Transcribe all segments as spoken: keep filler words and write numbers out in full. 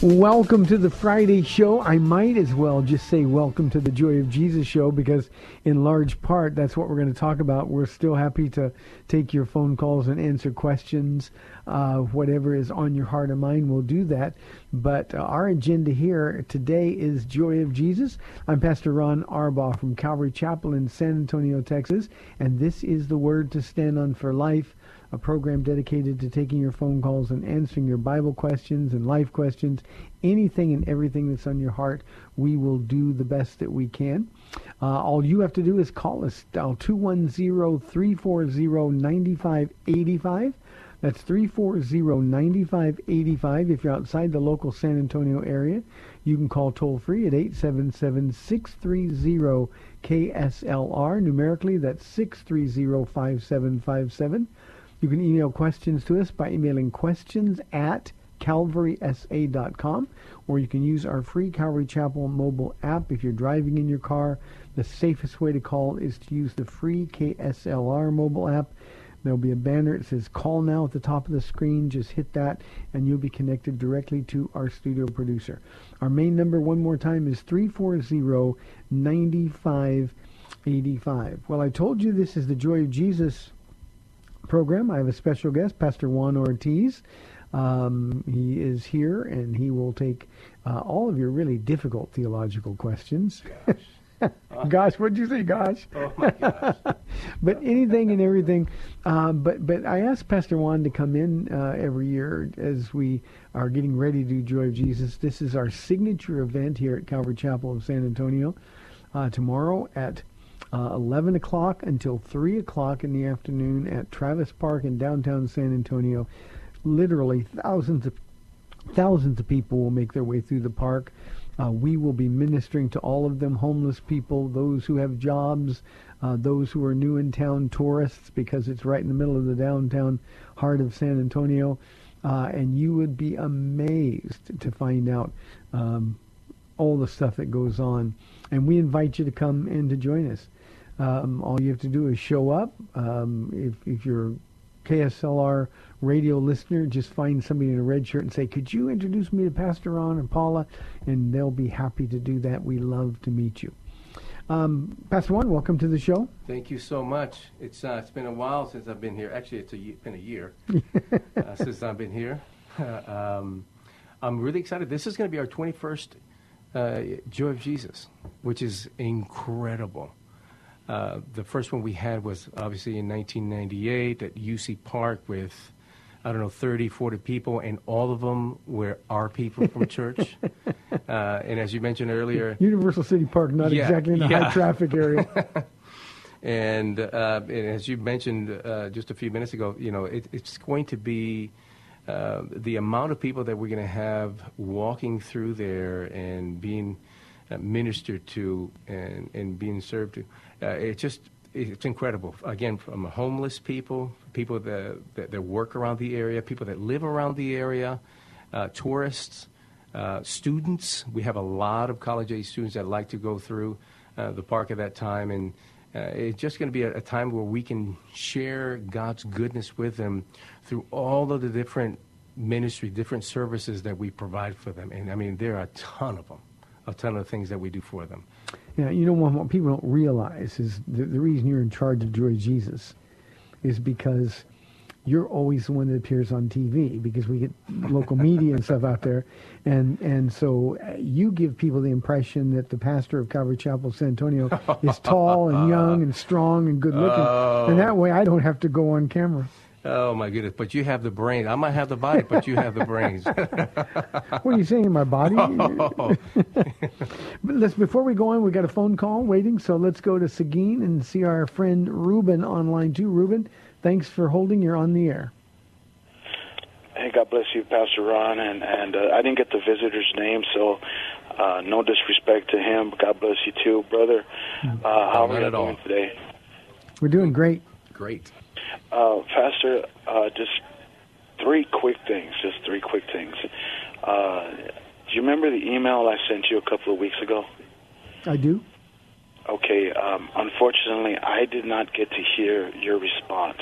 Welcome to the Friday show. I might as well just say welcome to the Joy of Jesus show, because in large part, that's what we're going to talk about. We're still happy to take your phone calls and answer questions. Uh, whatever is on your heart and mind, we'll do that. But uh, our agenda here today is Joy of Jesus. I'm Pastor Ron Arbaugh from Calvary Chapel in San Antonio, Texas, and this is the Word to Stand On for Life, a program dedicated to taking your phone calls and answering your Bible questions and life questions. Anything and everything that's on your heart, we will do the best that we can. Uh, all you have to do is call us, dial two one zero, three four zero, nine five eight five. That's three four zero, nine five eight five. If you're outside the local San Antonio area, you can call toll-free at eight seven seven, six three zero, K S L R. Numerically, that's six three zero, five seven five seven. You can email questions to us by emailing questions at calvary s a dot com, or you can use our free Calvary Chapel mobile app. If you're driving in your car, the safest way to call is to use the free K S L R mobile app. There'll be a banner. It says call now at the top of the screen. Just hit that and you'll be connected directly to our studio producer. Our main number one more time is three four zero, nine five eight five. Well, I told you this is the Joy of Jesus program. I have a special guest, Pastor Juan Ortiz. Um, he is here, and he will take uh, all of your really difficult theological questions. Gosh, uh, gosh what'd you say, gosh? Oh, my gosh. But anything and everything. Uh, but, but I asked Pastor Juan to come in uh, every year as we are getting ready to do Joy of Jesus. This is our signature event here at Calvary Chapel of San Antonio. Uh, tomorrow at Uh, eleven o'clock until three o'clock in the afternoon at Travis Park in downtown San Antonio. Literally thousands of, thousands of people will make their way through the park. Uh, we will be ministering to all of them, homeless people, those who have jobs, uh, those who are new in town, tourists, because it's right in the middle of the downtown heart of San Antonio. Uh, and you would be amazed to find out um, all the stuff that goes on. And we invite you to come and to join us. Um, all you have to do is show up. Um, if, if you're a K S L R radio listener, just find somebody in a red shirt and say, could you introduce me to Pastor Ron and Paula? And they'll be happy to do that. We love to meet you. Um, Pastor Juan, welcome to the show. Thank you so much. It's uh, It's been a while since I've been here. Actually, it's a, been a year uh, since I've been here. um, I'm really excited. This is going to be our twenty-first uh, Joy of Jesus, which is incredible. Uh, the first one we had was obviously in nineteen ninety-eight at U C Park with, I don't know, thirty, forty people, and all of them were our people from church. Uh, and as you mentioned earlier... Universal City Park, not yeah, exactly in a yeah. high-traffic area. and, uh, and as you mentioned uh, just a few minutes ago, you know, it, it's going to be... Uh, the amount of people that we're going to have walking through there and being... Uh, ministered to and, and being served to. Uh, it's just, it's incredible. Again, from homeless people, people that, that, that work around the area, people that live around the area, uh, tourists, Uh, students, we have a lot of college-age students that like to go through uh, the park at that time, and uh, it's just going to be a, a time where we can share God's goodness with them through all of the different ministry, different services that we provide for them. And, I mean, there are a ton of them, a ton of things that we do for them. Yeah, you know, what people don't realize is the, the reason you're in charge of Joy Jesus is because you're always the one that appears on T V, because we get local media and stuff out there. And and so you give people the impression that the pastor of Calvary Chapel, San Antonio, is tall and young and strong and good looking. Oh. And that way I don't have to go on camera. Oh, my goodness. But you have the brain. I might have the body, but you have the brains. What are you saying, my body? Oh. But let's, before we go on, we got a phone call waiting. So let's go to Seguin and see our friend Ruben online, too. Ruben, thanks for holding. You're on the air. Hey, God bless you, Pastor Ron. And, and uh, I didn't get the visitor's name, so uh, no disrespect to him. God bless you, too, brother. Uh, how are you doing today? We're doing great. Great. Uh, Pastor, uh, just three quick things, just three quick things. Uh, do you remember the email I sent you a couple of weeks ago? I do. Okay. Um, unfortunately, I did not get to hear your response,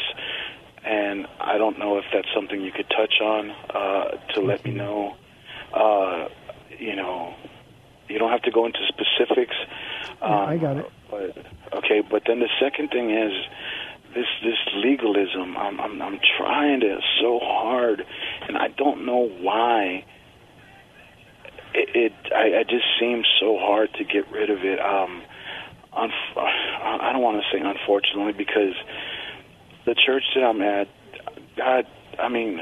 and I don't know if that's something you could touch on uh, to let me know. Uh, you know, you don't have to go into specifics. Um, yeah, I got it. But, okay, but then the second thing is, This this legalism, I'm, I'm I'm trying to so hard, and I don't know why it, it I, I just seems so hard to get rid of it. Um, unf- I don't want to say unfortunately, because the church that I'm at, God, I mean,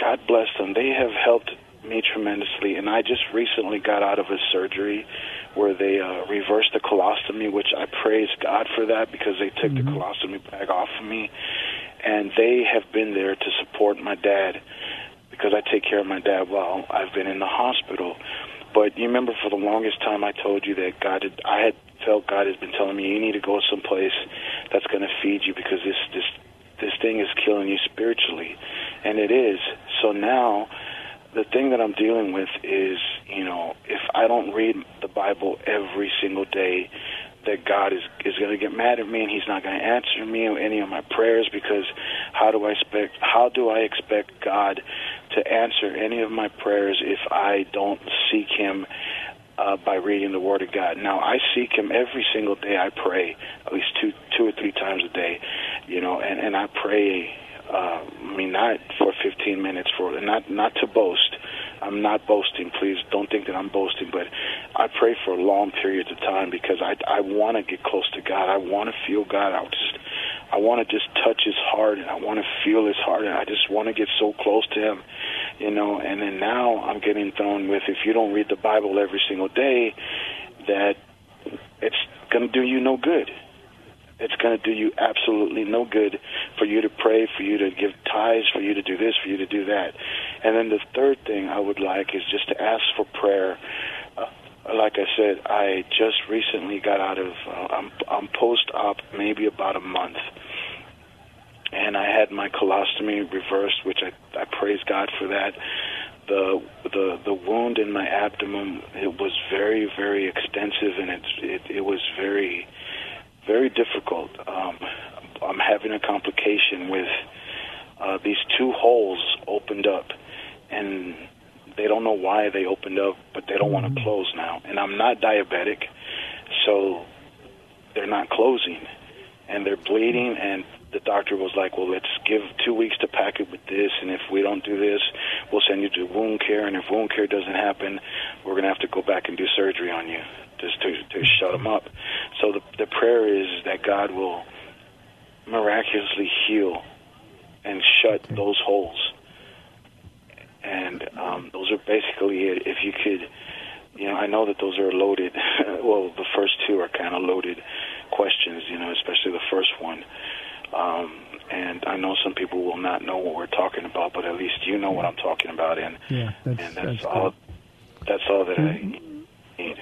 God bless them. They have helped me tremendously, and I just recently got out of a surgery where they uh, reversed the colostomy, which I praise God for that, because they took mm-hmm. the colostomy bag off of me, and they have been there to support my dad, because I take care of my dad while I've been in the hospital. But you remember, for the longest time, I told you that God had, I had felt God has been telling me, you need to go someplace that's going to feed you, because this this this thing is killing you spiritually, and it is. So now, the thing that I'm dealing with is, you know, if I don't read the Bible every single day, that God is, is going to get mad at me, and he's not going to answer me or any of my prayers, because how do I expect, how do I expect God to answer any of my prayers if I don't seek him uh, by reading the Word of God? Now, I seek him every single day. I pray at least two two or three times a day, you know, and, and I pray Uh, I mean, not for fifteen minutes, for not not to boast. I'm not boasting. Please don't think that I'm boasting, but I pray for long periods of time, because I, I want to get close to God. I want to feel God. I just I want to just touch his heart, and I want to feel his heart, and I just want to get so close to him, you know. And then now I'm getting thrown with, if you don't read the Bible every single day, that it's going to do you no good. It's going to do you absolutely no good for you to pray, for you to give tithes, for you to do this, for you to do that. And then the third thing I would like is just to ask for prayer. Uh, like I said, I just recently got out of, uh, I'm, I'm post-op maybe about a month. And I had my colostomy reversed, which I, I praise God for that. The, the the wound in my abdomen, it was very, very extensive, and it, it, it was very... very difficult. Um, I'm having a complication with uh, these two holes opened up, and they don't know why they opened up, but they don't want to close now. And I'm not diabetic, so they're not closing, and they're bleeding, and the doctor was like, well, let's give two weeks to pack it with this, and if we don't do this, we'll send you to wound care, and if wound care doesn't happen, we're going to have to go back and do surgery on you just to, to shut them up. So the, the prayer is that God will miraculously heal and shut those holes. And um, those are basically it. If you could, you know, I know that those are loaded. Well, the first two are kind of loaded questions, you know, especially the first one. Um, and I know some people will not know what we're talking about, but at least you know what I'm talking about. And, yeah, that's, and that's, that's all. Good. That's all that I need.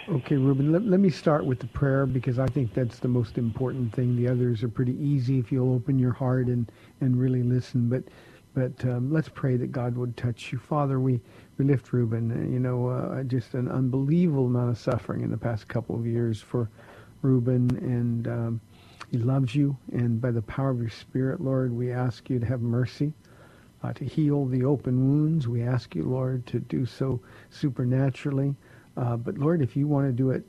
Okay, Ruben, let, let me start with the prayer, because I think that's the most important thing. The others are pretty easy if you'll open your heart and, and really listen. But But um, let's pray that God would touch you. Father, we, we lift Ruben, you know, uh, just an unbelievable amount of suffering in the past couple of years for Ruben. And um, he loves you. And by the power of your Spirit, Lord, we ask you to have mercy, uh, to heal the open wounds. We ask you, Lord, to do so supernaturally. Uh, but, Lord, if you want to do it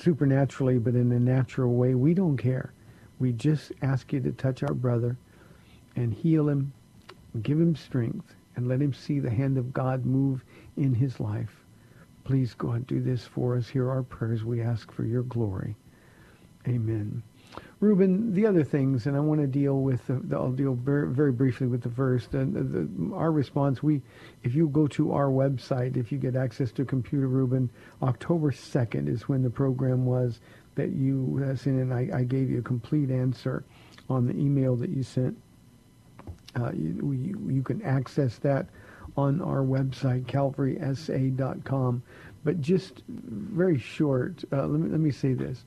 supernaturally but in a natural way, we don't care. We just ask you to touch our brother and heal him, give him strength, and let him see the hand of God move in his life. Please, God, do this for us. Hear our prayers. We ask for your glory. Amen. Ruben, the other things, and I want to deal with, the, the, I'll deal very, very briefly with the first. The, the, our response, we, if you go to our website, if you get access to a computer, Ruben, October second is when the program was that you uh, sent in. I, I gave you a complete answer on the email that you sent. Uh, you, you, you can access that on our website, calvary s a dot com. But just very short, uh, let me let me say this.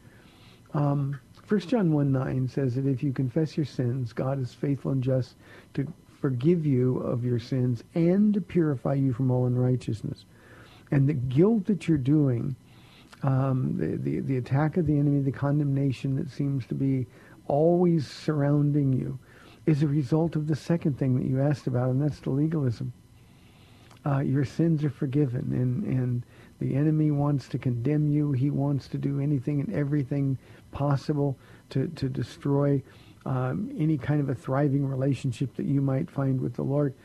Um, First John one nine says that if you confess your sins, God is faithful and just to forgive you of your sins and to purify you from all unrighteousness. And the guilt that you're doing, um, the, the, the attack of the enemy, the condemnation that seems to be always surrounding you, is a result of the second thing that you asked about, and that's the legalism. Uh, your sins are forgiven, and, and the enemy wants to condemn you. He wants to do anything and everything possible to, to destroy um, any kind of a thriving relationship that you might find with the Lord.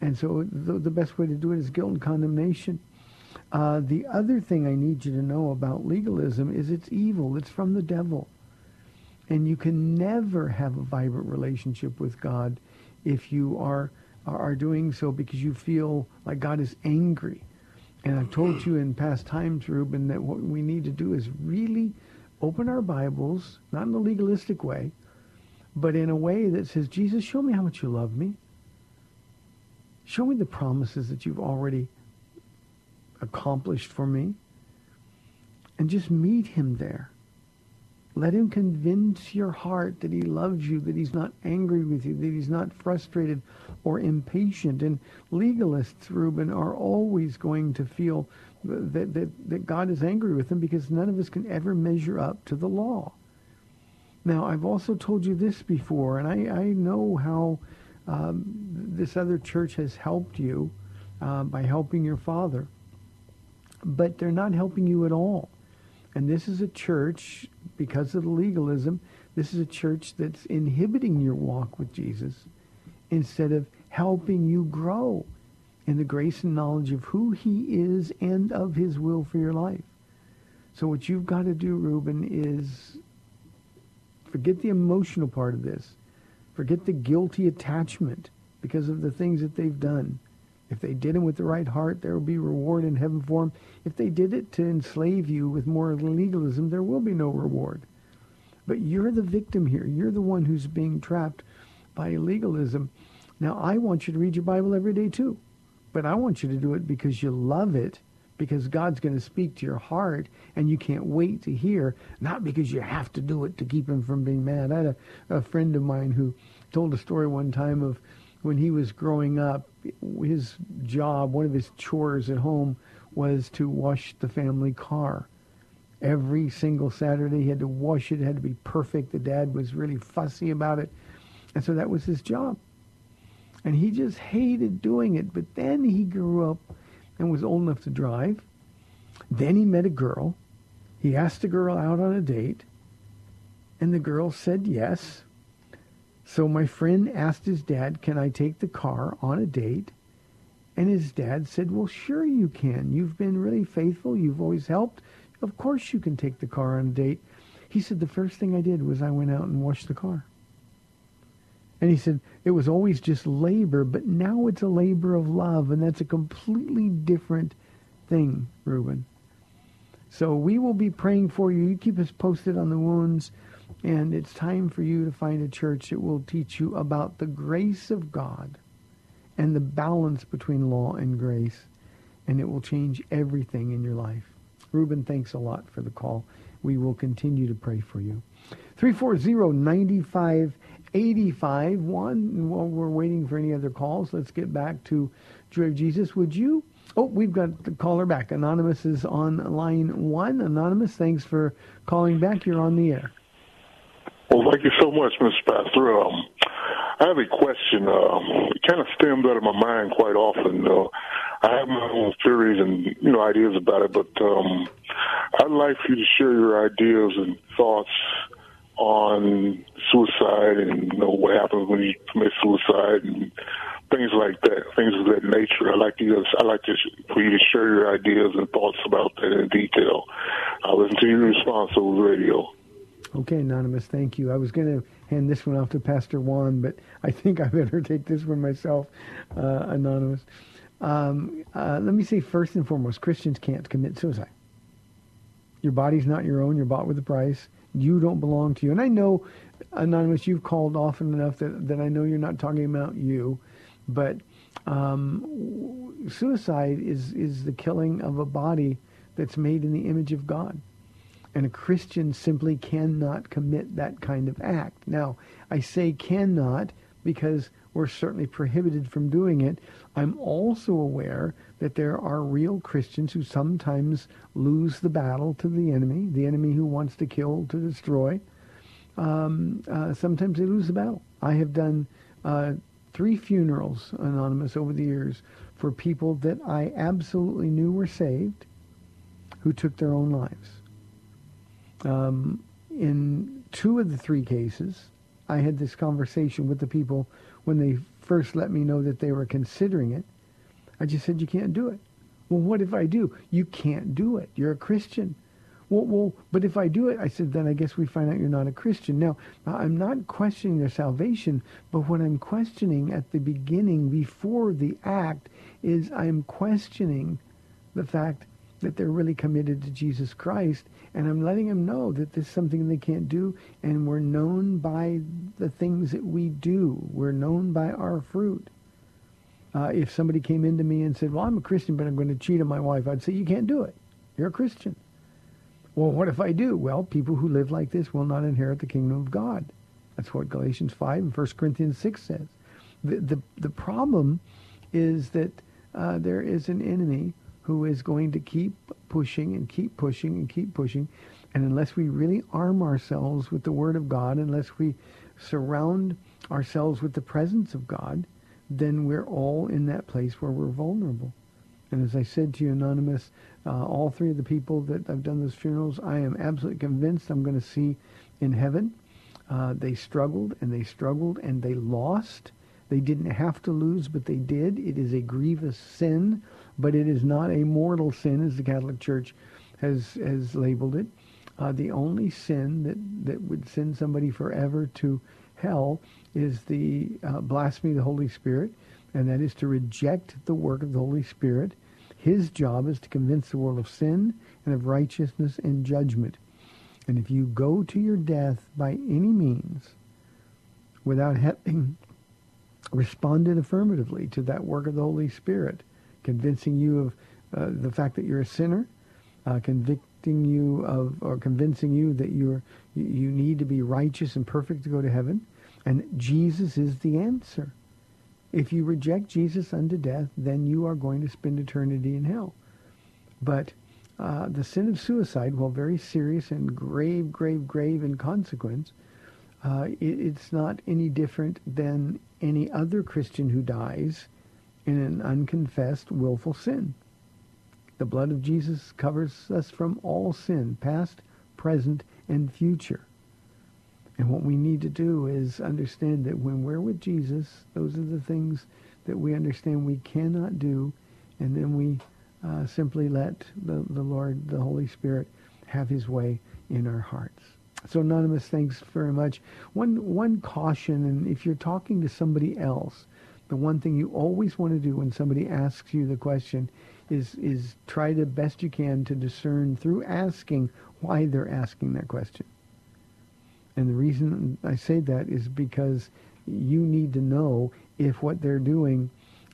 And so the, the best way to do it is guilt and condemnation. Uh, the other thing I need you to know about legalism is it's evil. It's from the devil. And you can never have a vibrant relationship with God if you are are doing so because you feel like God is angry. And I've told you in past times, Ruben, that what we need to do is really open our Bibles, not in a legalistic way, but in a way that says, Jesus, show me how much you love me. Show me the promises that you've already accomplished for me. And just meet him there. Let him convince your heart that he loves you, that he's not angry with you, that he's not frustrated or impatient. And legalists, Ruben, are always going to feel that, that, that God is angry with them because none of us can ever measure up to the law. Now, I've also told you this before, and I, I know how um, this other church has helped you uh, by helping your father, but they're not helping you at all. And this is a church, because of the legalism, this is a church that's inhibiting your walk with Jesus instead of helping you grow in the grace and knowledge of who he is and of his will for your life. So what you've got to do, Ruben, is forget the emotional part of this. Forget the guilty attachment because of the things that they've done. If they did it with the right heart, there will be reward in heaven for them. If they did it to enslave you with more legalism, there will be no reward. But you're the victim here. You're the one who's being trapped by legalism. Now, I want you to read your Bible every day, too. But I want you to do it because you love it, because God's going to speak to your heart, and you can't wait to hear, not because you have to do it to keep him from being mad. I had a, a friend of mine who told a story one time of when he was growing up, his job, one of his chores at home was to wash the family car. Every single Saturday he had to wash it. It had to be perfect. The dad was really fussy about it. And so that was his job. And he just hated doing it. But then he grew up and was old enough to drive. Then he met a girl. He asked the girl out on a date. And the girl said yes. So my friend asked his dad, can I take the car on a date? And his dad said, well, sure you can. You've been really faithful. You've always helped. Of course you can take the car on a date. He said, the first thing I did was I went out and washed the car. And he said, it was always just labor, but now it's a labor of love. And that's a completely different thing, Ruben. So we will be praying for you. You keep us posted on the wounds. And it's time for you to find a church that will teach you about the grace of God and the balance between law and grace. And it will change everything in your life. Ruben, thanks a lot for the call. We will continue to pray for you. three four zero, nine five eight zero eighty-five one. And while we're waiting for any other calls, let's get back to Joy of Jesus. Would you? Oh, we've got the caller back. Anonymous is on line one. Anonymous, thanks for calling back. You're on the air. Well, thank you so much, Miz Pastor. Um, I have a question. Um, it kind of stems out of my mind quite often. Uh, I have my own theories and you know ideas about it, but um, I'd like for you to share your ideas and thoughts on suicide and you know what happens when you commit suicide and things like that, things of that nature. I like you. I like to, for you to share your ideas and thoughts about that in detail. I listen to your response on the radio. Okay, Anonymous, thank you. I was going to hand this one off to Pastor Juan, but I think I better take this one myself, uh, Anonymous. Um, uh, let me say first and foremost, Christians can't commit suicide. Your body's not your own. You're bought with a price. You don't belong to you. And I know, Anonymous, you've called often enough that, that I know you're not talking about you, but um, suicide is, is the killing of a body that's made in the image of God. And a Christian simply cannot commit that kind of act. Now, I say cannot because we're certainly prohibited from doing it. I'm also aware that there are real Christians who sometimes lose the battle to the enemy, the enemy who wants to kill, to destroy. Um, uh, sometimes they lose the battle. I have done uh, three funerals, Anonymous, over the years for people that I absolutely knew were saved who took their own lives. Um, in two of the three cases, I had this conversation with the people when they first let me know that they were considering it. I just said, you can't do it. Well, what if I do? You can't do it. You're a Christian. Well, well, but if I do it, I said, then I guess we find out you're not a Christian. Now, I'm not questioning their salvation, but what I'm questioning at the beginning, before the act, is I'm questioning the fact that they're really committed to Jesus Christ, and I'm letting them know that this is something they can't do, and we're known by the things that we do. We're known by our fruit. Uh, if somebody came into me and said, well, I'm a Christian, but I'm going to cheat on my wife, I'd say, you can't do it. You're a Christian. Well, what if I do? Well, people who live like this will not inherit the kingdom of God. That's what Galatians five and First Corinthians six says. The, the, the problem is that uh, there is an enemy who is going to keep pushing and keep pushing and keep pushing. And unless we really arm ourselves with the Word of God, unless we surround ourselves with the presence of God, then we're all in that place where we're vulnerable. And as I said to you, Anonymous, uh, all three of the people that I've done those funerals, I am absolutely convinced I'm going to see in heaven. Uh, they struggled and they struggled and they lost. They didn't have to lose, but they did. It is a grievous sin, but it is not a mortal sin, as the Catholic Church has has labeled it. Uh, the only sin that, that would send somebody forever to hell is the uh, blasphemy of the Holy Spirit, and that is to reject the work of the Holy Spirit. His job is to convince the world of sin and of righteousness and judgment. And if you go to your death by any means without having responded affirmatively to that work of the Holy Spirit, convincing you of uh, the fact that you're a sinner, uh, convicting you of, or convincing you that you're you need to be righteous and perfect to go to heaven, and Jesus is the answer. If you reject Jesus unto death, then you are going to spend eternity in hell. But uh, the sin of suicide, while very serious and grave, grave, grave in consequence, uh, it, it's not any different than any other Christian who dies in an unconfessed willful sin. The blood of Jesus covers us from all sin, past, present, and future. And what we need to do is understand that when we're with Jesus, those are the things that we understand we cannot do, and then we uh, simply let the, the Lord, the Holy Spirit, have his way in our hearts. So, Anonymous, thanks very much. One one caution, and if you're talking to somebody else, the one thing you always want to do when somebody asks you the question is is try the best you can to discern through asking why they're asking that question. And the reason I say that is because you need to know if what they're doing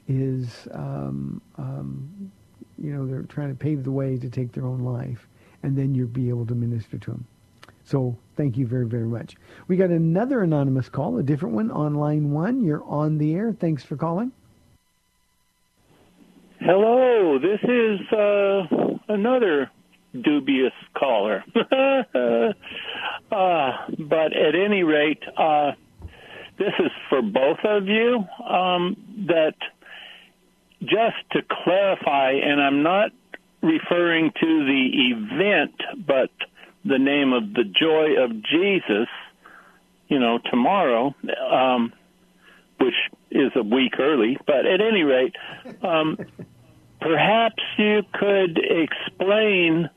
is, um, um, you know, they're trying to pave the way to take their own life, and then you'll be able to minister to them. So Thank you very, very much. We got another anonymous call, a different one on line one. You're on the air. Thanks for calling. Hello, this is uh, another dubious caller. uh, but at any rate, uh, this is for both of you, um, that just to clarify, and I'm not referring to the event, but the name of the joy of Jesus, you know, tomorrow, um, which is a week early. But at any rate, um, perhaps you could explain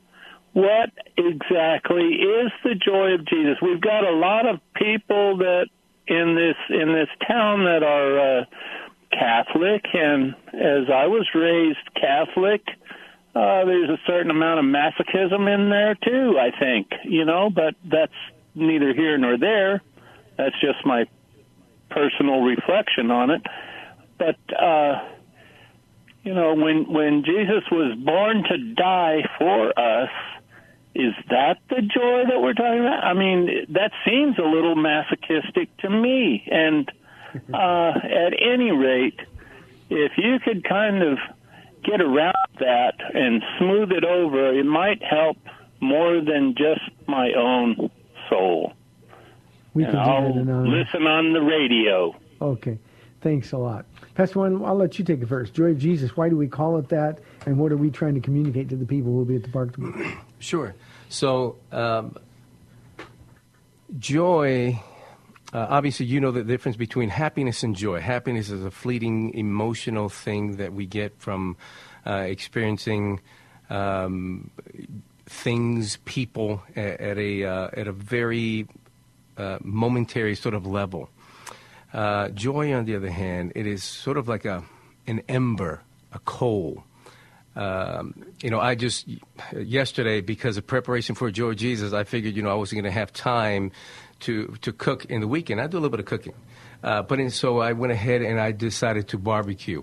what exactly is the joy of Jesus. We've got a lot of people that in this in this town that are uh, Catholic, and as I was raised Catholic, uh, there's a certain amount of masochism in there too, I think, you know, but that's neither here nor there. That's just my personal reflection on it. But, uh, you know, when, when Jesus was born to die for us, is that the joy that we're talking about? I mean, that seems a little masochistic to me. And uh, at any rate, if you could kind of get around that and smooth it over, it might help more than just my own soul. We can I'll do that on listen on the radio. Okay. Thanks a lot. Pastor Juan, I'll let you take it first. Joy of Jesus, why do we call it that, and what are we trying to communicate to the people who will be at the park tomorrow? Sure. So um, joy, uh, obviously you know the difference between happiness and joy. Happiness is a fleeting emotional thing that we get from Uh, experiencing um, things, people at, at a uh, at a very uh, momentary sort of level. Uh, joy, on the other hand, it is sort of like a an ember, a coal. Um, you know, I just yesterday, because of preparation for Joy Jesus, I figured you know I wasn't going to have time to to cook in the weekend. I do a little bit of cooking, uh, but and so I went ahead and I decided to barbecue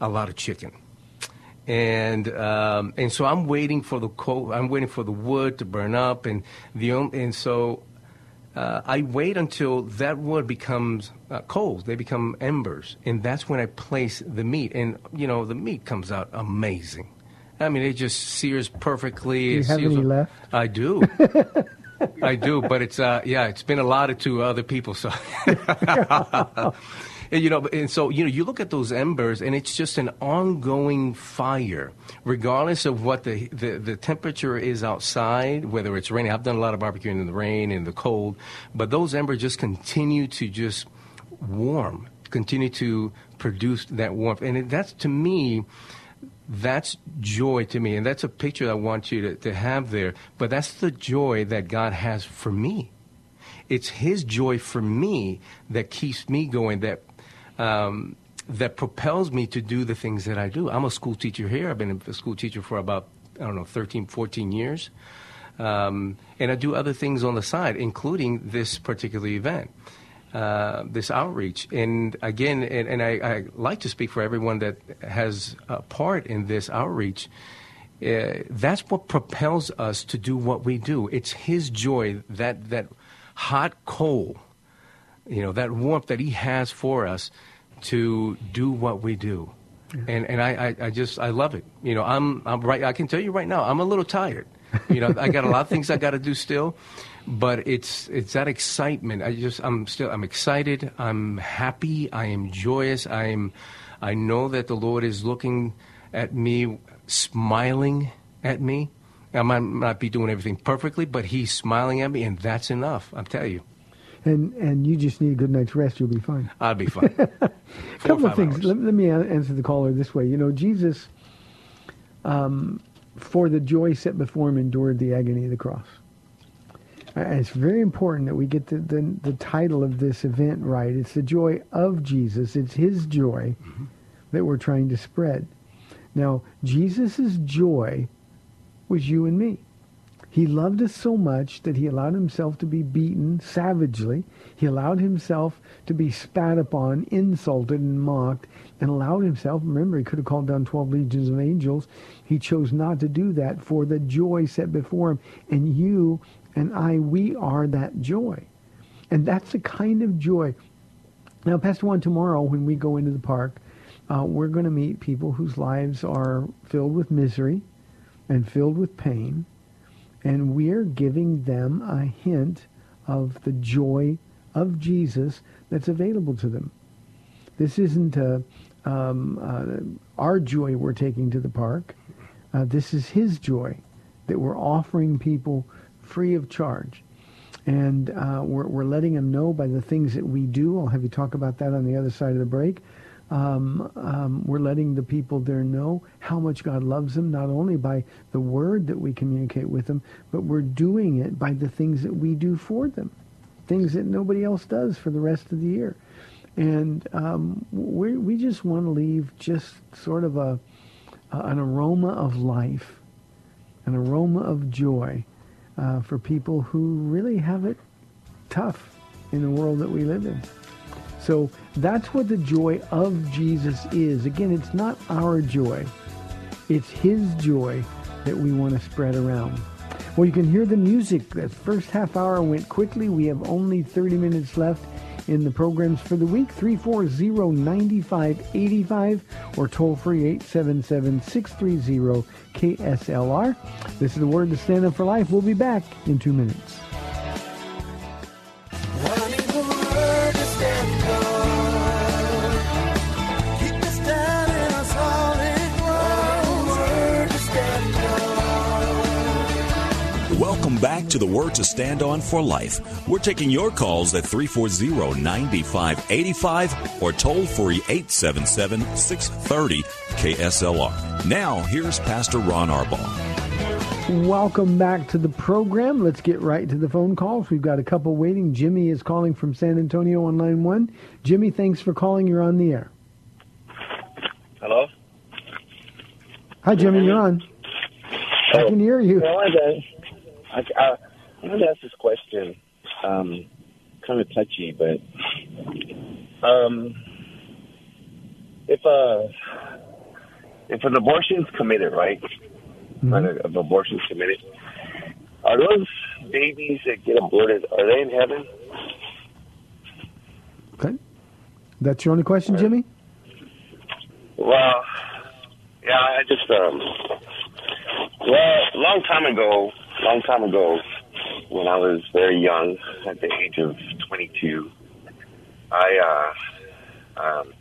a lot of chicken. And um, and so I'm waiting for the coal, I'm waiting for the wood to burn up, and the only, and so uh, I wait until that wood becomes uh, coals. They become embers, and that's when I place the meat. And you know the meat comes out amazing. I mean, it just sears perfectly. Do you have any left? I do. I do, but it's uh, yeah, it's been allotted to other people, so. And, you know, and so, you know, you look at those embers, and it's just an ongoing fire, regardless of what the, the, the temperature is outside, whether it's raining. I've done a lot of barbecuing in the rain and the cold, but those embers just continue to just warm, continue to produce that warmth. And that's, to me, that's joy to me, and that's a picture I want you to, to have there. But that's the joy that God has for me. It's His joy for me that keeps me going, that Um, that propels me to do the things that I do. I'm a school teacher here. I've been a school teacher for about, I don't know, thirteen, fourteen years. Um, and I do other things on the side, including this particular event, uh, this outreach. And again, and, and I, I like to speak for everyone that has a part in this outreach. Uh, that's what propels us to do what we do. It's His joy, that, that hot coal, you know, that warmth that He has for us to do what we do. Yeah. And and I, I, I just, I love it. You know, I'm I'm right, I can tell you right now, I'm a little tired. You know, I got a lot of things I got to do still, but it's it's that excitement. I just, I'm still, I'm excited. I'm happy. I am joyous. I am, I know that the Lord is looking at me, smiling at me. I might not be doing everything perfectly, but He's smiling at me, and that's enough, I'll tell you. And and you just need a good night's rest. You'll be fine. I'll be fine. A couple of things. Let, let me answer the caller this way. You know, Jesus, um, for the joy set before Him, endured the agony of the cross. And it's very important that we get the, the, the title of this event right. It's the joy of Jesus. It's His joy mm-hmm. that we're trying to spread. Now, Jesus' joy was you and me. He loved us so much that He allowed Himself to be beaten savagely. He allowed Himself to be spat upon, insulted, and mocked, and allowed Himself, remember, He could have called down twelve legions of angels. He chose not to do that for the joy set before Him. And you and I, we are that joy. And that's the kind of joy. Now, Pastor Juan, tomorrow when we go into the park, uh, we're going to meet people whose lives are filled with misery and filled with pain. And we're giving them a hint of the joy of Jesus that's available to them. This isn't a, um, uh, our joy we're taking to the park. Uh, this is his joy that we're offering people free of charge. And uh, we're, we're letting them know by the things that we do. I'll have you talk about that on the other side of the break. Um, um, we're letting the people there know how much God loves them, not only by the word that we communicate with them, but we're doing it by the things that we do for them, things that nobody else does for the rest of the year. And um, we we just want to leave just sort of a, a an aroma of life, an aroma of joy uh, for people who really have it tough in the world that we live in. So that's what the joy of Jesus is. Again, it's not our joy. It's his joy that we want to spread around. Well, you can hear the music. That first half hour went quickly. We have only thirty minutes left in the programs for the week. three four zero, nine five eight five or toll free eight seven seven, six three zero, K S L R. This is the Word to Stand Up for Life. We'll be back in two minutes. Back to the Word to Stand On for Life. We're taking your calls at three four zero, nine five eight five or toll free eight seven seven, six three zero, K S L R. Now, here's Pastor Ron Arbaugh. Welcome back to the program. Let's get right to the phone calls. We've got a couple waiting. Jimmy is calling from San Antonio on line one. Jimmy, thanks for calling. You're on the air. Hello? Hi, Jimmy. You're on. Hello. I can hear you. Well, I don't. I, I, I wanted to ask this question, um, kind of touchy, but um, if a if an abortion is committed, right? Mm-hmm. An abortion is committed. Are those babies that get aborted, are they in heaven? Okay, that's your only question, right, Jimmy? Well, yeah, I just um, well, long time ago. Long time ago, when I was very young, at the age of twenty-two, I uh, um,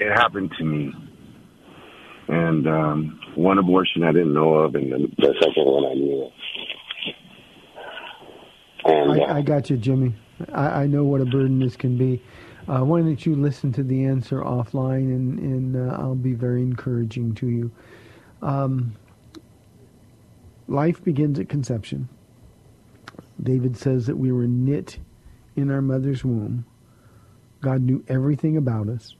it happened to me, and um, one abortion I didn't know of, and the second one I knew of. And, I, uh, I got you, Jimmy. I, I know what a burden this can be. Uh, why don't you listen to the answer offline, and, and uh, I'll be very encouraging to you. Um, life begins at conception. David says that we were knit in our mother's womb. God knew everything about us.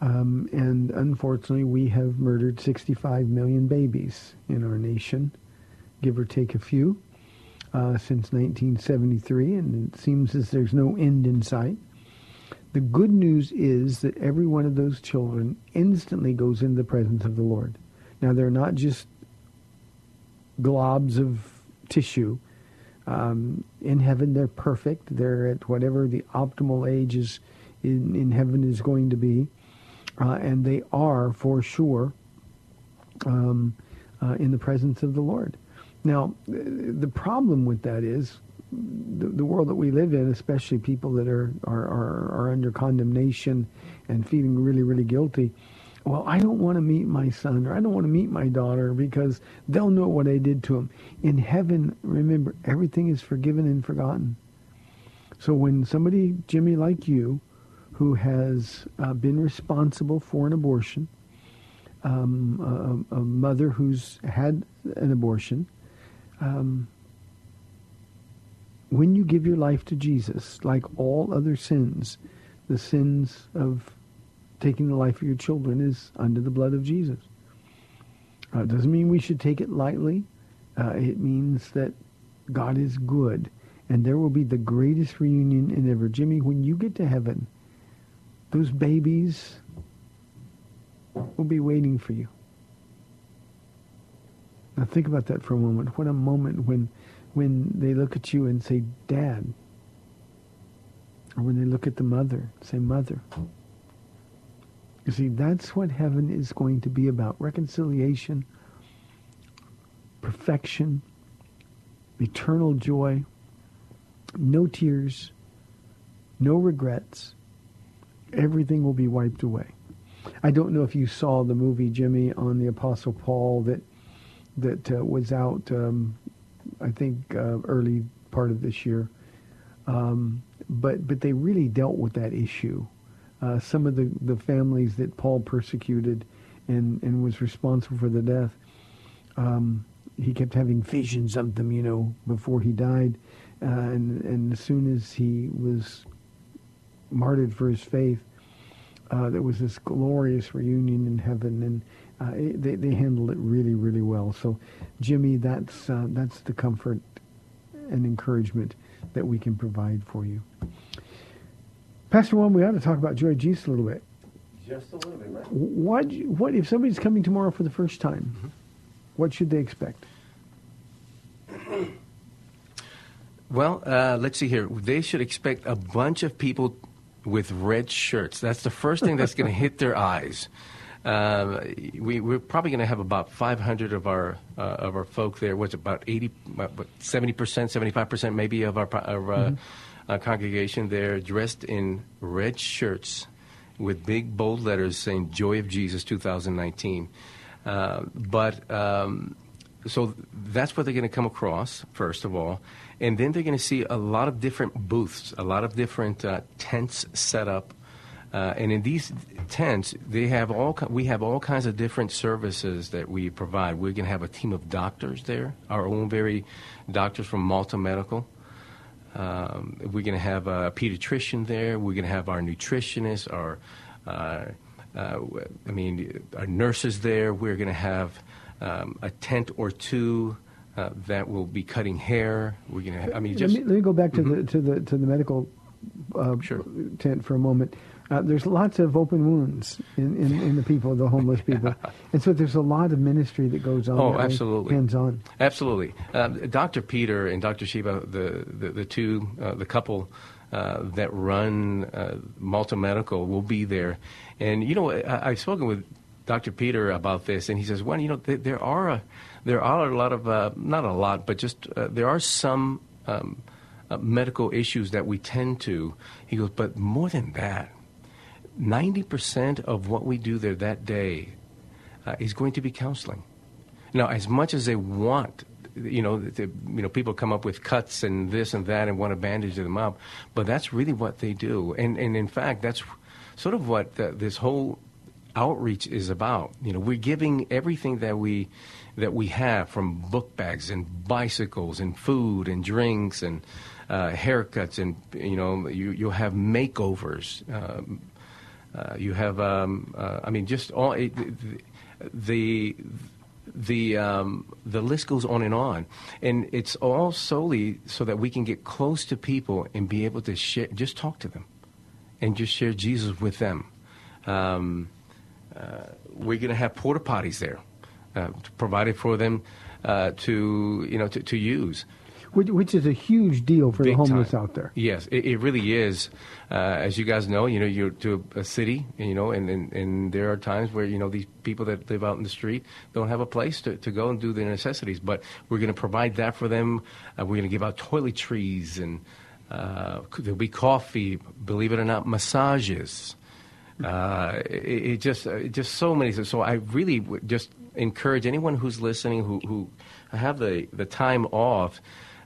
Um, and unfortunately, we have murdered sixty-five million babies in our nation, give or take a few, uh, since nineteen seventy-three. And it seems as there's no end in sight. The good news is that every one of those children instantly goes into the presence of the Lord. Now, they're not just globs of tissue. Um, in heaven, they're perfect. They're at whatever the optimal age is in, in heaven is going to be. Uh, and they are, for sure, um, uh, in the presence of the Lord. Now, the problem with that is the, the world that we live in, especially people that are, are, are, are under condemnation and feeling really, really guilty. Well, I don't want to meet my son, or I don't want to meet my daughter, because they'll know what I did to them. In heaven, remember, everything is forgiven and forgotten. So when somebody, Jimmy, like you, who has uh, been responsible for an abortion, um, a, a mother who's had an abortion, um, when you give your life to Jesus, like all other sins, the sins of taking the life of your children is under the blood of Jesus. Uh, it doesn't mean we should take it lightly. Uh, it means that God is good, and there will be the greatest reunion in ever. Jimmy, when you get to heaven, those babies will be waiting for you. Now think about that for a moment. What a moment when when they look at you and say, Dad. Or when they look at the mother, say, Mother. You see, that's what heaven is going to be about. Reconciliation, perfection, eternal joy, no tears, no regrets. Everything will be wiped away. I don't know if you saw the movie, Jimmy, on the Apostle Paul that that uh, was out, um, I think, uh, early part of this year. Um, but but they really dealt with that issue. Uh, some of the, the families that Paul persecuted and, and was responsible for the death, um, he kept having visions of them, you know, before he died. Uh, and, and as soon as he was martyred for his faith, uh, there was this glorious reunion in heaven, and uh, it, they, they handled it really, really well. So, Jimmy, that's uh, that's the comfort and encouragement that we can provide for you. Pastor Juan, we ought to talk about joy of Jesus a little bit. Just a little bit, right? What, what if somebody's coming tomorrow for the first time, mm-hmm. what should they expect? Well, uh, let's see here. They should expect a bunch of people with red shirts. That's the first thing that's going to hit their eyes. Uh, we, we're probably going to have about five hundred of our uh, of our folk there. What's about eighty, what, seventy percent, seventy-five percent maybe of our, of, uh, mm-hmm. our congregation there dressed in red shirts with big, bold letters saying Joy of Jesus twenty nineteen. Uh, but... Um, So that's what they're going to come across, first of all. And then they're going to see a lot of different booths, a lot of different uh, tents set up. Uh, and in these tents, they have all we have all kinds of different services that we provide. We're going to have a team of doctors there, our own very doctors from Malta Medical. Um, we're going to have a pediatrician there. We're going to have our nutritionist, our, uh, uh, I mean, our nurses there. We're going to have... Um, a tent or two uh, that will be cutting hair. We're gonna. Have, I mean, just let me, let me go back to mm-hmm. the to the to the medical uh, sure. tent for a moment. Uh, there's lots of open wounds in, in, in the people, the homeless people, yeah. and so there's a lot of ministry that goes on. Oh, absolutely, hands on. Absolutely, uh, Doctor Peter and Doctor Shiva, the the, the two uh, the couple. Uh, that run uh, Malta Medical will be there, and you know I, I've spoken with Doctor Peter about this, and he says, well, you know, th- there are a, there are a lot of, uh, not a lot, but just uh, there are some um, uh, medical issues that we tend to. He goes, but more than that, ninety percent of what we do there that day uh, is going to be counseling. Now, as much as they want, you know, the, you know, people come up with cuts and this and that and want to bandage them up, but that's really what they do. And, and in fact, that's sort of what uh, this whole outreach is about. You know, we're giving everything that we that we have, from book bags and bicycles and food and drinks and uh, haircuts, and you know, you you'll have makeovers. Um, uh, you have, um, uh, I mean, just all it, the the um, the list goes on and on, and it's all solely so that we can get close to people and be able to share, just talk to them, and just share Jesus with them. Um, Uh, we're going to have porta potties there, uh, provided for them uh, to you know to, to use, which, which is a huge deal for Big the homeless time. Out there. Yes, it, it really is. Uh, as you guys know, you know you're to a city, you know, and, and, and there are times where you know these people that live out in the street don't have a place to, to go and do their necessities. But we're going to provide that for them. Uh, we're going to give out toiletries, and uh, there'll be coffee. Believe it or not, massages. Uh, it, it just, it just so many. So I really would just encourage anyone who's listening, who who have the, the time off,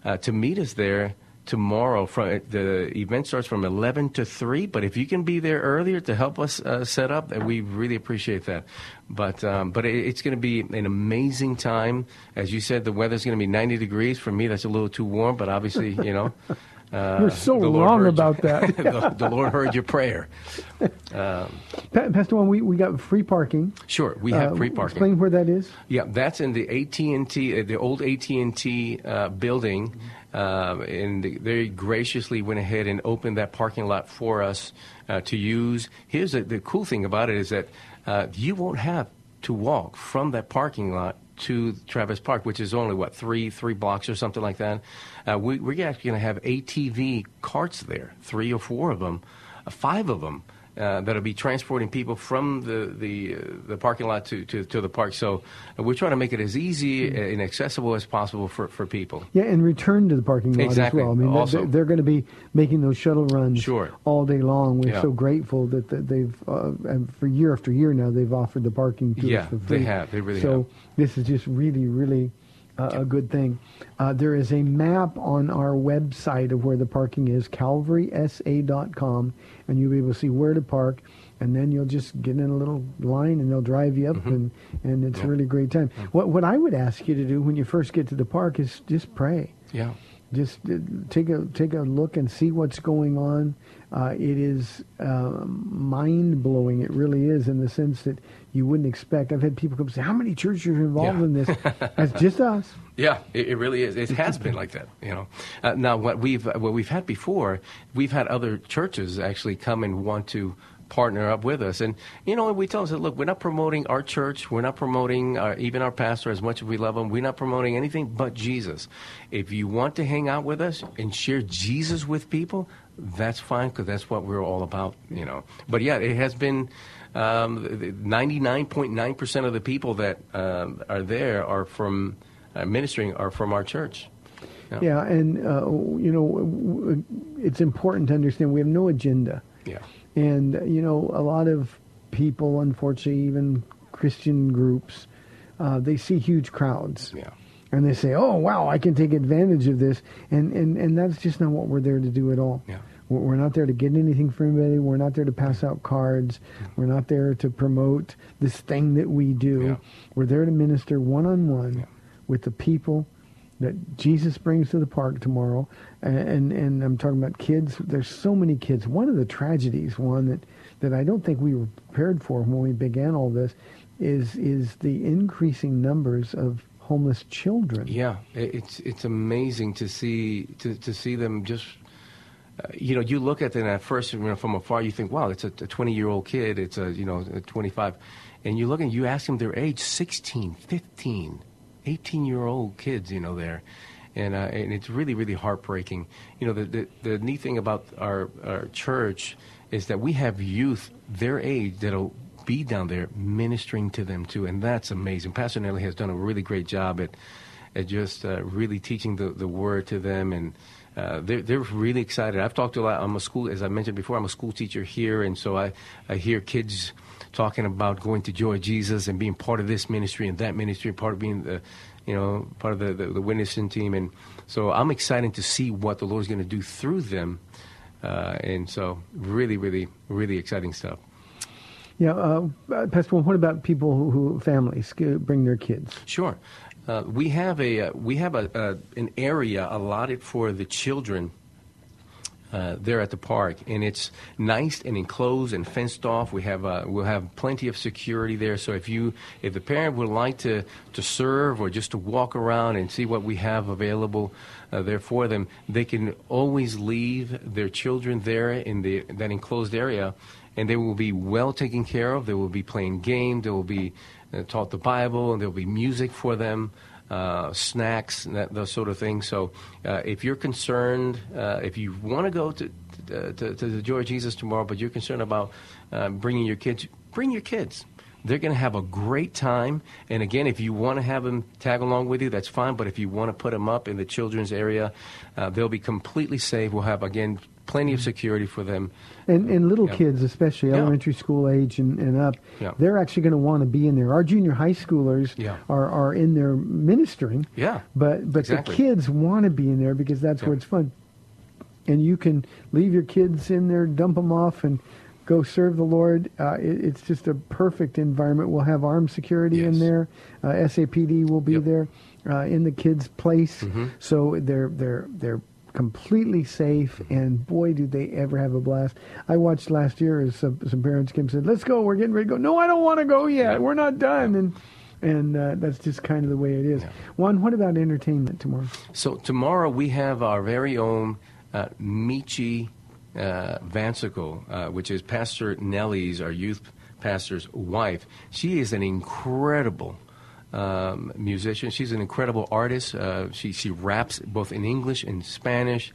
uh, to meet us there tomorrow. From the event starts from eleven to three. But if you can be there earlier to help us uh, set up, we really appreciate that. But um, but it, it's going to be an amazing time. As you said, the weather's going to be ninety degrees. For me, that's a little too warm. But obviously, you know. Uh, You're so wrong about that. the, the Lord heard your prayer. Um, pa- Pastor Juan, we, we got free parking. Sure, we have uh, free parking. Explain where that is. Yeah, that's in the A T and T, the old A T and T uh, building, um, and they graciously went ahead and opened that parking lot for us uh, to use. Here's the, the cool thing about it is that uh, you won't have to walk from that parking lot to Travis Park, which is only, what, three three blocks or something like that. Uh, we, we're actually going to have A T V carts there, three or four of them, uh, five of them, Uh, that'll be transporting people from the the, uh, the parking lot to, to, to the park. So uh, we're trying to make it as easy and accessible as possible for, for people. Yeah, and return to the parking lot exactly. as well. I mean, also, they're, they're going to be making those shuttle runs sure. all day long. We're yeah. so grateful that, that they've, uh, and for year after year now, they've offered the parking to yeah, us for free. Yeah, they have. They really so have. So this is just really, really uh, yeah. a good thing. Uh, there is a map on our website of where the parking is, calvary s a dot com. And you'll be able to see where to park, and then you'll just get in a little line, and they'll drive you up, mm-hmm. and, and it's yeah. a really great time. Yeah. What what I would ask you to do when you first get to the park is just pray. Yeah. Just uh, take a take a look and see what's going on. Uh, it is uh, mind-blowing. It really is, in the sense that you wouldn't expect. I've had people come say, "How many churches are involved yeah. in this?" That's just us. Yeah, it, it really is. It has been like that, you know. Uh, now, what we've what we've had before, we've had other churches actually come and want to partner up with us, and you know, we tell them, "Look, we're not promoting our church. We're not promoting our, even our pastor, as much as we love him. We're not promoting anything but Jesus. If you want to hang out with us and share Jesus with people, that's fine, because that's what we're all about, you know." But yeah, it has been. Um, ninety-nine point nine percent of the people that um, are there are from uh, ministering are from our church. Yeah, yeah and uh, you know, it's important to understand we have no agenda. Yeah, and you know, a lot of people, unfortunately, even Christian groups, uh, they see huge crowds. Yeah. And they say, "Oh, wow, I can take advantage of this," and and and that's just not what we're there to do at all. Yeah. We're not there to get anything from anybody. We're not there to pass out cards. We're not there to promote this thing that we do. Yeah. We're there to minister one-on-one yeah. with the people that Jesus brings to the park tomorrow. And, and and I'm talking about kids. There's so many kids. One of the tragedies, one that, that I don't think we were prepared for when we began all this, is is the increasing numbers of homeless children. Yeah, it's it's amazing to see to, to see them just... Uh, you know, you look at them at first, you know, from afar, you think, wow, it's a twenty-year-old kid, it's a, you know, a twenty-five. And you look and you ask them their age, sixteen, fifteen, eighteen-year-old kids, you know, there. And uh, and it's really, really heartbreaking. You know, the, the, the neat thing about our, our church is that we have youth their age that'll be down there ministering to them, too. And that's amazing. Pastor Nelly has done a really great job at, at just uh, really teaching the, the word to them, and Uh, they're, they're really excited. I've talked to a lot. I'm a school, as I mentioned before, I'm a school teacher here, and so I, I hear kids talking about going to Joy Jesus and being part of this ministry and that ministry, part of being the, you know, part of the, the, the witnessing team. And so I'm excited to see what the Lord's going to do through them. Uh, and so really, really, really exciting stuff. Yeah, uh, Pastor Juan, what about people who, who families bring their kids? Sure. Uh, we have a uh, we have a uh, an area allotted for the children uh, there at the park, and it's nice and enclosed and fenced off. We have uh, we'll have plenty of security there. So if you if the parent would like to, to serve or just to walk around and see what we have available uh, there for them, they can always leave their children there in the that enclosed area, and they will be well taken care of. They will be playing games. They will be taught the Bible, and there'll be music for them, uh, snacks, and that, those sort of things. So uh, if you're concerned, uh, if you want to go to, to to the Joy of Jesus tomorrow, but you're concerned about uh, bringing your kids, bring your kids. They're going to have a great time. And again, if you want to have them tag along with you, that's fine. But if you want to put them up in the children's area, uh, they'll be completely safe. We'll have, again, plenty of security for them. And and little yeah. kids, especially yeah. elementary school age and, and up, yeah. they're actually going to want to be in there. Our junior high schoolers yeah. are, are in there ministering, yeah. but, but exactly. the kids want to be in there because that's yeah. where it's fun. And you can leave your kids in there, dump them off, and go serve the Lord. Uh, it, it's just a perfect environment. We'll have armed security yes. in there. Uh, S A P D will be yep. there uh, in the kids' place. Mm-hmm. So they're they're they're completely safe, and boy, do they ever have a blast. I watched last year as some, some parents came and said, "Let's go, we're getting ready to go." "No, I don't want to go yet. Yeah. We're not done." Yeah. And and uh, that's just kind of the way it is. Yeah. Juan, what about entertainment tomorrow? So tomorrow we have our very own uh, Michi uh, Vansicle, uh, which is Pastor Nelly's, our youth pastor's wife. She is an incredible um, musician. She's an incredible artist. Uh, she she raps both in English and Spanish,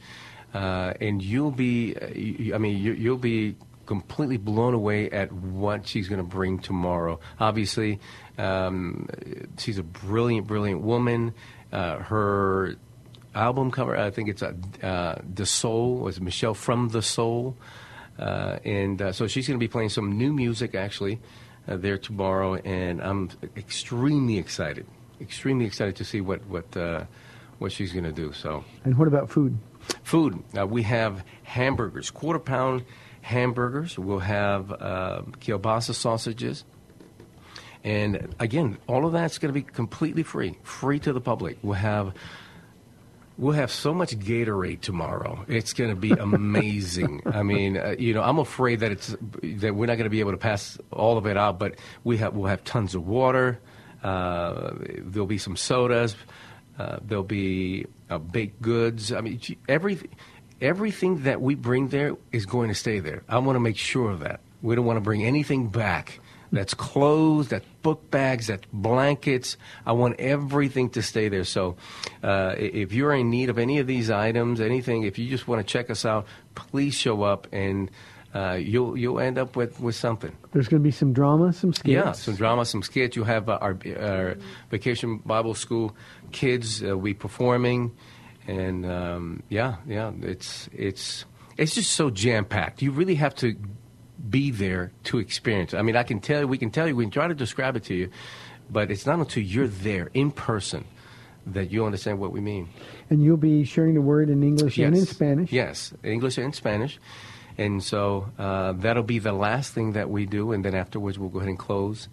uh, and you'll be uh, you, I mean you, you'll be completely blown away at what she's going to bring tomorrow. Obviously, um, she's a brilliant, brilliant woman. Uh, her album cover, I think it's a, uh, The Soul, was Michelle from The Soul. Uh, and uh, so she's going to be playing some new music, actually, uh, there tomorrow. And I'm extremely excited, extremely excited to see what, what, uh, what she's going to do. So. And what about food? Food. Uh, we have hamburgers, quarter-pound hamburgers. We'll have uh, kielbasa sausages. And, again, all of that's going to be completely free, free to the public. We'll have... We'll have so much Gatorade tomorrow. It's going to be amazing. I mean, uh, you know, I'm afraid that it's that we're not going to be able to pass all of it out, but we have we'll have tons of water. Uh, there'll be some sodas. Uh, there'll be uh, baked goods. I mean, every everything that we bring there is going to stay there. I want to make sure of that. We don't want to bring anything back. That's clothes, that's book bags, that's blankets. I want everything to stay there. So uh, if you're in need of any of these items, anything, if you just want to check us out, please show up, and uh, you'll you'll end up with, with something. There's going to be some drama, some skits. Yeah, some drama, some skits. You'll have uh, our, our Vacation Bible School kids. Uh, we performing, and um, yeah, yeah, it's it's it's just so jam-packed. You really have to be there to experience. I mean, I can tell you, we can tell you, we can try to describe it to you, but it's not until you're there in person that you understand what we mean. And you'll be sharing the word in English yes. and in Spanish. Yes, English and Spanish. And so uh, that'll be the last thing that we do, and then afterwards we'll go ahead and close.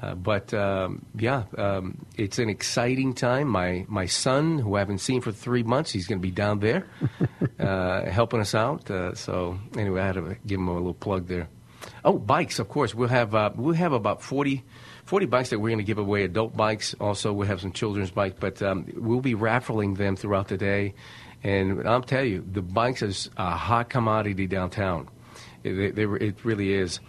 Uh, but, um, yeah, um, it's an exciting time. My my son, who I haven't seen for three months, he's going to be down there uh, helping us out. Uh, so, anyway, I had to give him a little plug there. Oh, bikes, of course. We'll have uh, we'll have about forty, forty bikes that we're going to give away, adult bikes. Also, we'll have some children's bikes. But um, we'll be raffling them throughout the day. And I'll tell you, the bikes is a hot commodity downtown. It, they, it really is.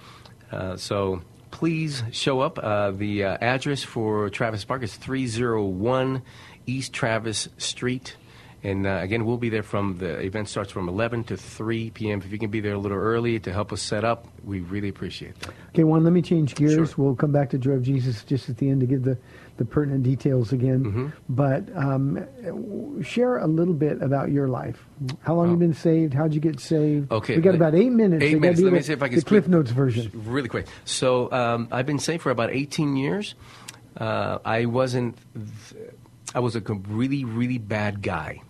Uh, so... Please show up. Uh, the uh, address for Travis Park is three oh one East Travis Street. And, uh, again, we'll be there from the event starts from eleven to three p.m. If you can be there a little early to help us set up, we really appreciate that. Okay, Juan, let me change gears. Sure. We'll come back to Joy of Jesus just at the end to give the, the pertinent details again. Mm-hmm. But um, share a little bit about your life. How long oh. have you been saved? How'd you get saved? Okay. We got about eight minutes. Eight minutes. Let me see if I can... The Cliff Notes version. Really quick. So um, I've been saved for about eighteen years. Uh, I wasn't... Th- I was a really, really bad guy.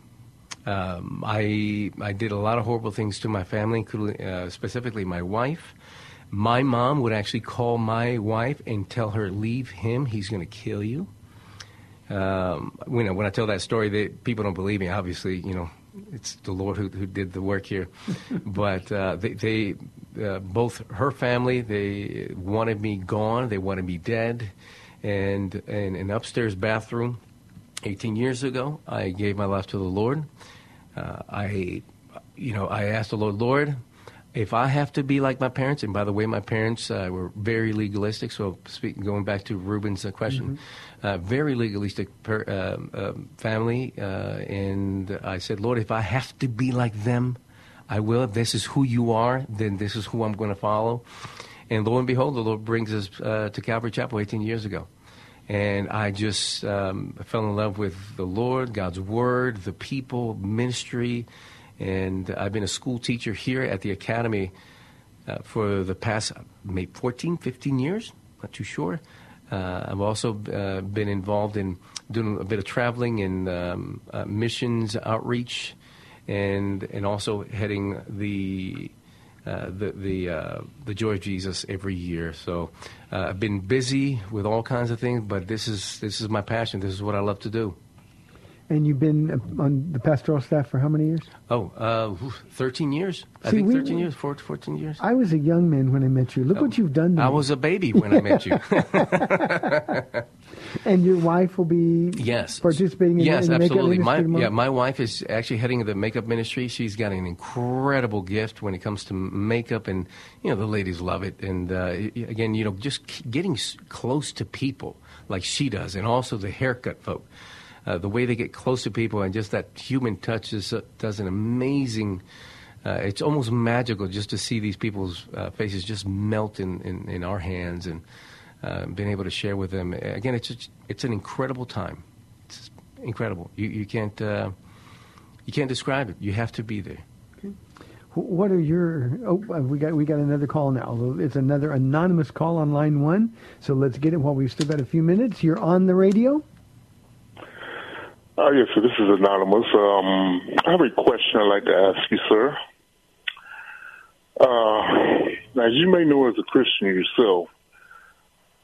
Um, I I did a lot of horrible things to my family, including uh, specifically my wife. My mom would actually call my wife and tell her, "Leave him. He's going to kill you." Um, you know, when I tell that story, they, people don't believe me. Obviously, you know, it's the Lord who who did the work here. But uh, they, they uh, both her family, they wanted me gone. They wanted me dead, and in an upstairs bathroom. eighteen years ago, I gave my life to the Lord. Uh, I, you know, I asked the Lord, Lord, if I have to be like my parents, and by the way, my parents uh, were very legalistic, so speak, going back to Ruben's uh, question, mm-hmm. uh, very legalistic per, uh, uh, family, uh, and I said, Lord, if I have to be like them, I will. If this is who you are, then this is who I'm going to follow. And lo and behold, the Lord brings us uh, to Calvary Chapel eighteen years ago. And I just um, fell in love with the Lord, God's Word, the people, ministry. And I've been a school teacher here at the Academy uh, for the past maybe fourteen, fifteen years, not too sure. Uh, I've also uh, been involved in doing a bit of traveling and um, uh, missions outreach and and also heading the... Uh, the the uh, the Joy of Jesus every year. So uh, I've been busy with all kinds of things, but this is this is my passion. This is what I love to do. And you've been on the pastoral staff for how many years? Oh, uh, thirteen years. See, I think we, thirteen years, fourteen years. I was a young man when I met you. Look uh, what you've done to I me. I was a baby when I met you. And your wife will be yes. participating in, yes, in the makeup ministry? Yes, absolutely. My, yeah, my wife is actually heading the makeup ministry. She's got an incredible gift when it comes to makeup, and, you know, the ladies love it. And, uh, again, you know, just getting close to people like she does, and also the haircut folk, uh, the way they get close to people, and just that human touch is, uh, does an amazing Uh, it's almost magical just to see these people's uh, faces just melt in, in, in our hands, and uh, being able to share with them. Again, it's just, it's an incredible time. It's incredible. You you can't uh, you can't describe it. You have to be there. Okay. What are your? Oh, we got we got another call now. It's another anonymous call on line one. So let's get it while we've still got a few minutes. You're on the radio. Oh, yes, so this is anonymous. Um, I have a question I'd like to ask you, sir. Uh, as you may know, as a Christian yourself,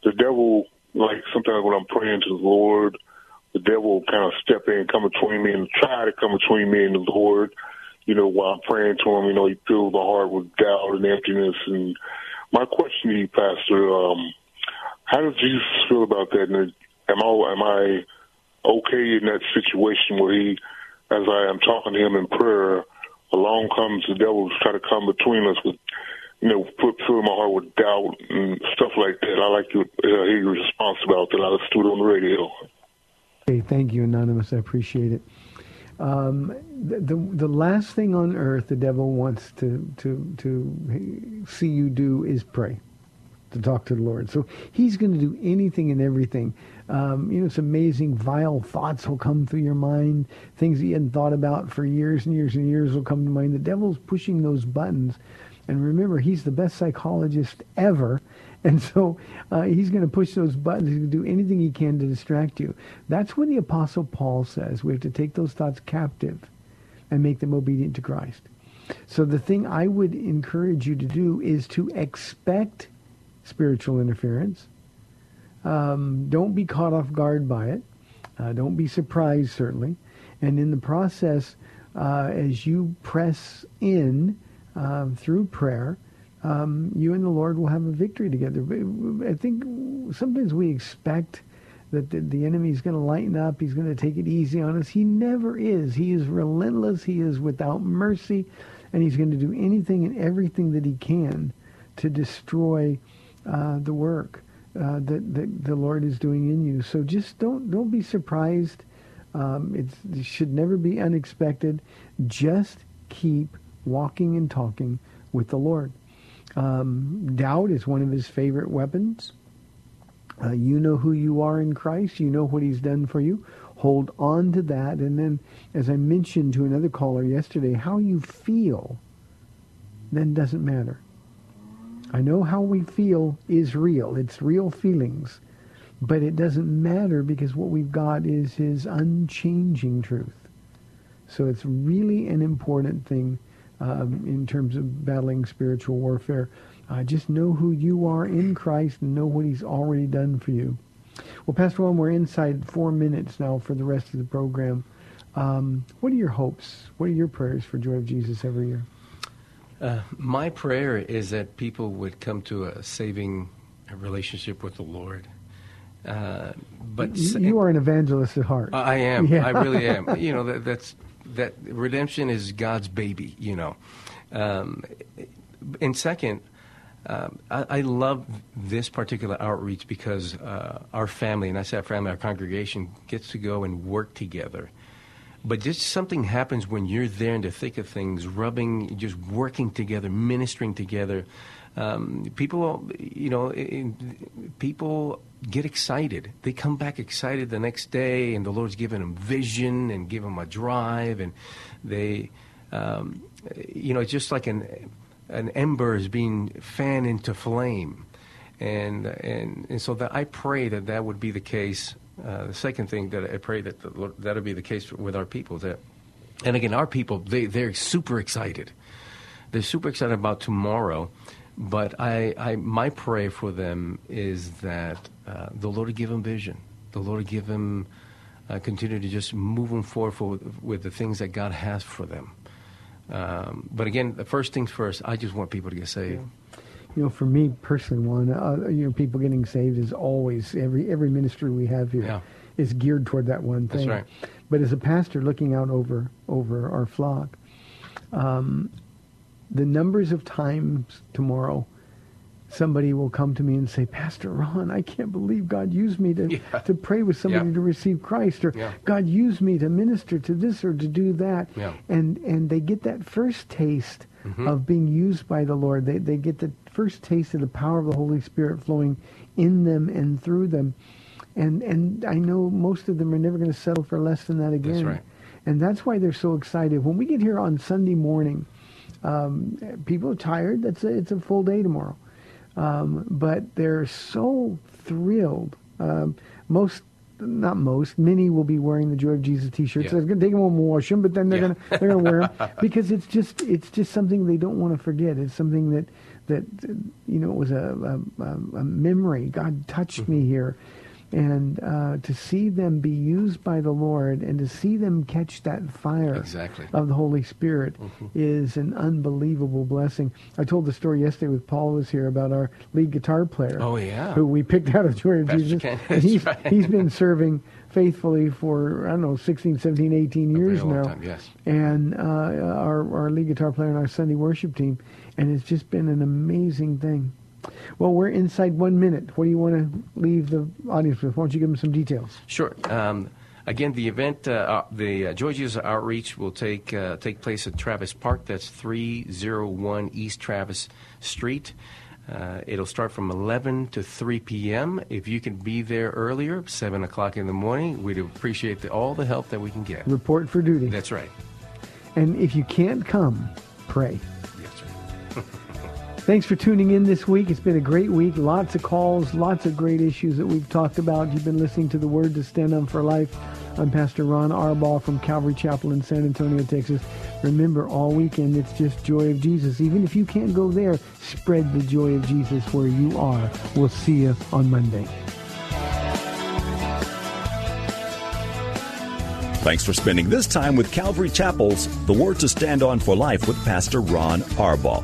the devil, like sometimes when I'm praying to the Lord, the devil will kind of step in, come between me, and try to come between me and the Lord. You know, while I'm praying to him, you know, he fills my heart with doubt and emptiness. And my question to you, Pastor, um, how does Jesus feel about that? And am I, am I okay in that situation where he, as I am talking to him in prayer, along comes the devil to try to come between us with, you know, put filling my heart with doubt and stuff like that? I like to uh, hear your response about that. I listened to it on the radio. Okay, thank you, Anonymous. I appreciate it. Um, the, the the last thing on earth the devil wants to to to see you do is pray, to talk to the Lord. So he's going to do anything and everything. Um, you know, it's amazing. Vile thoughts will come through your mind. Things that you hadn't thought about for years and years and years will come to mind. The devil's pushing those buttons. And remember, he's the best psychologist ever. And so uh, he's going to push those buttons. He's going to do anything he can to distract you. That's when the Apostle Paul says we have to take those thoughts captive and make them obedient to Christ. So the thing I would encourage you to do is to expect spiritual interference. Um, don't be caught off guard by it. Uh, don't be surprised, certainly. And in the process, uh, as you press in uh, through prayer, um, you and the Lord will have a victory together. But I think sometimes we expect that the, the enemy is going to lighten up. He's going to take it easy on us. He never is. He is relentless. He is without mercy. And he's going to do anything and everything that he can to destroy Uh, the work uh, that, that the Lord is doing in you. So just don't don't be surprised. Um, it's, it should never be unexpected. Just keep walking and talking with the Lord. Um, doubt is one of his favorite weapons. Uh, you know who you are in Christ. You know what he's done for you. Hold on to that. And then, as I mentioned to another caller yesterday, how you feel then doesn't matter. I know how we feel is real. It's real feelings. But it doesn't matter because what we've got is his unchanging truth. So it's really an important thing um, in terms of battling spiritual warfare. Uh, just know who you are in Christ and know what he's already done for you. Well, Pastor Juan, we're inside four minutes now for the rest of the program. Um, what are your hopes? What are your prayers for Joy of Jesus every year? Uh, my prayer is that people would come to a saving relationship with the Lord. Uh, but you, you are an evangelist at heart. I am. Yeah. I really am. You know, that, that's that redemption is God's baby. You know, um, and second, um, I, I love this particular outreach because uh, our family, and I say our family, our congregation gets to go and work together. But just something happens when you're there in the thick of things, rubbing, just working together, ministering together. Um, people, you know, people get excited. They come back excited the next day, and the Lord's given them vision and given them a drive, and they, um, you know, it's just like an an ember is being fanned into flame, and and and so that I pray that that would be the case. Uh, the second thing that I pray that the, that'll be the case with our people, that, and again, our people, they they're super excited. They're super excited about tomorrow, but I, I my prayer for them is that uh, the Lord give them vision. The Lord give them uh, continue to just move them forward for, with the things that God has for them. Um, but again, the first things first. I just want people to get saved. Yeah. you know, for me personally, one, uh, you know, people getting saved is always, every every ministry we have here yeah. is geared toward that one thing. That's right. But as a pastor looking out over over our flock, um, the numbers of times tomorrow somebody will come to me and say, Pastor Ron, I can't believe God used me to, yeah. to pray with somebody yeah. to receive Christ, or yeah. God used me to minister to this or to do that. Yeah. And and they get that first taste mm-hmm. of being used by the Lord. They they get the first taste of the power of the Holy Spirit flowing in them and through them. And and I know most of them are never going to settle for less than that again. That's right. And that's why they're so excited. When we get here on Sunday morning, um, people are tired. That's a, it's a full day tomorrow. Um, but they're so thrilled. Um, most, not most, many will be wearing the Joy of Jesus T-shirts. Yeah. So they're going to take them home and wash them, but then they're yeah. going to they're going to wear them because it's just it's just something they don't want to forget. It's something that that you know it was a a, a memory. God touched mm-hmm. me here, and uh, to see them be used by the Lord and to see them catch that fire exactly. of the Holy Spirit mm-hmm. is an unbelievable blessing. I told the story yesterday with Paul was here about our lead guitar player. Oh, yeah. Who we picked out of Joy of Jesus. And he's, right. he's been serving faithfully for, I don't know, sixteen, seventeen, eighteen years now. Time, yes. And uh, our, our lead guitar player and our Sunday worship team. And it's just been an amazing thing. Well, we're inside one minute. What do you want to leave the audience with? Why don't you give them some details? Sure. Um, again, the event, uh, the uh, Joy of Jesus Outreach will take uh, take place at Travis Park. That's three oh one East Travis Street. Uh, it'll start from eleven to three p.m. If you can be there earlier, seven o'clock in the morning, we'd appreciate the, all the help that we can get. Report for duty. That's right. And if you can't come, pray. Thanks for tuning in this week. It's been a great week. Lots of calls, lots of great issues that we've talked about. You've been listening to The Word to Stand On for Life. I'm Pastor Ron Arbaugh from Calvary Chapel in San Antonio, Texas. Remember, all weekend, it's just Joy of Jesus. Even if you can't go there, spread the joy of Jesus where you are. We'll see you on Monday. Thanks for spending this time with Calvary Chapel's The Word to Stand On for Life with Pastor Ron Arbaugh.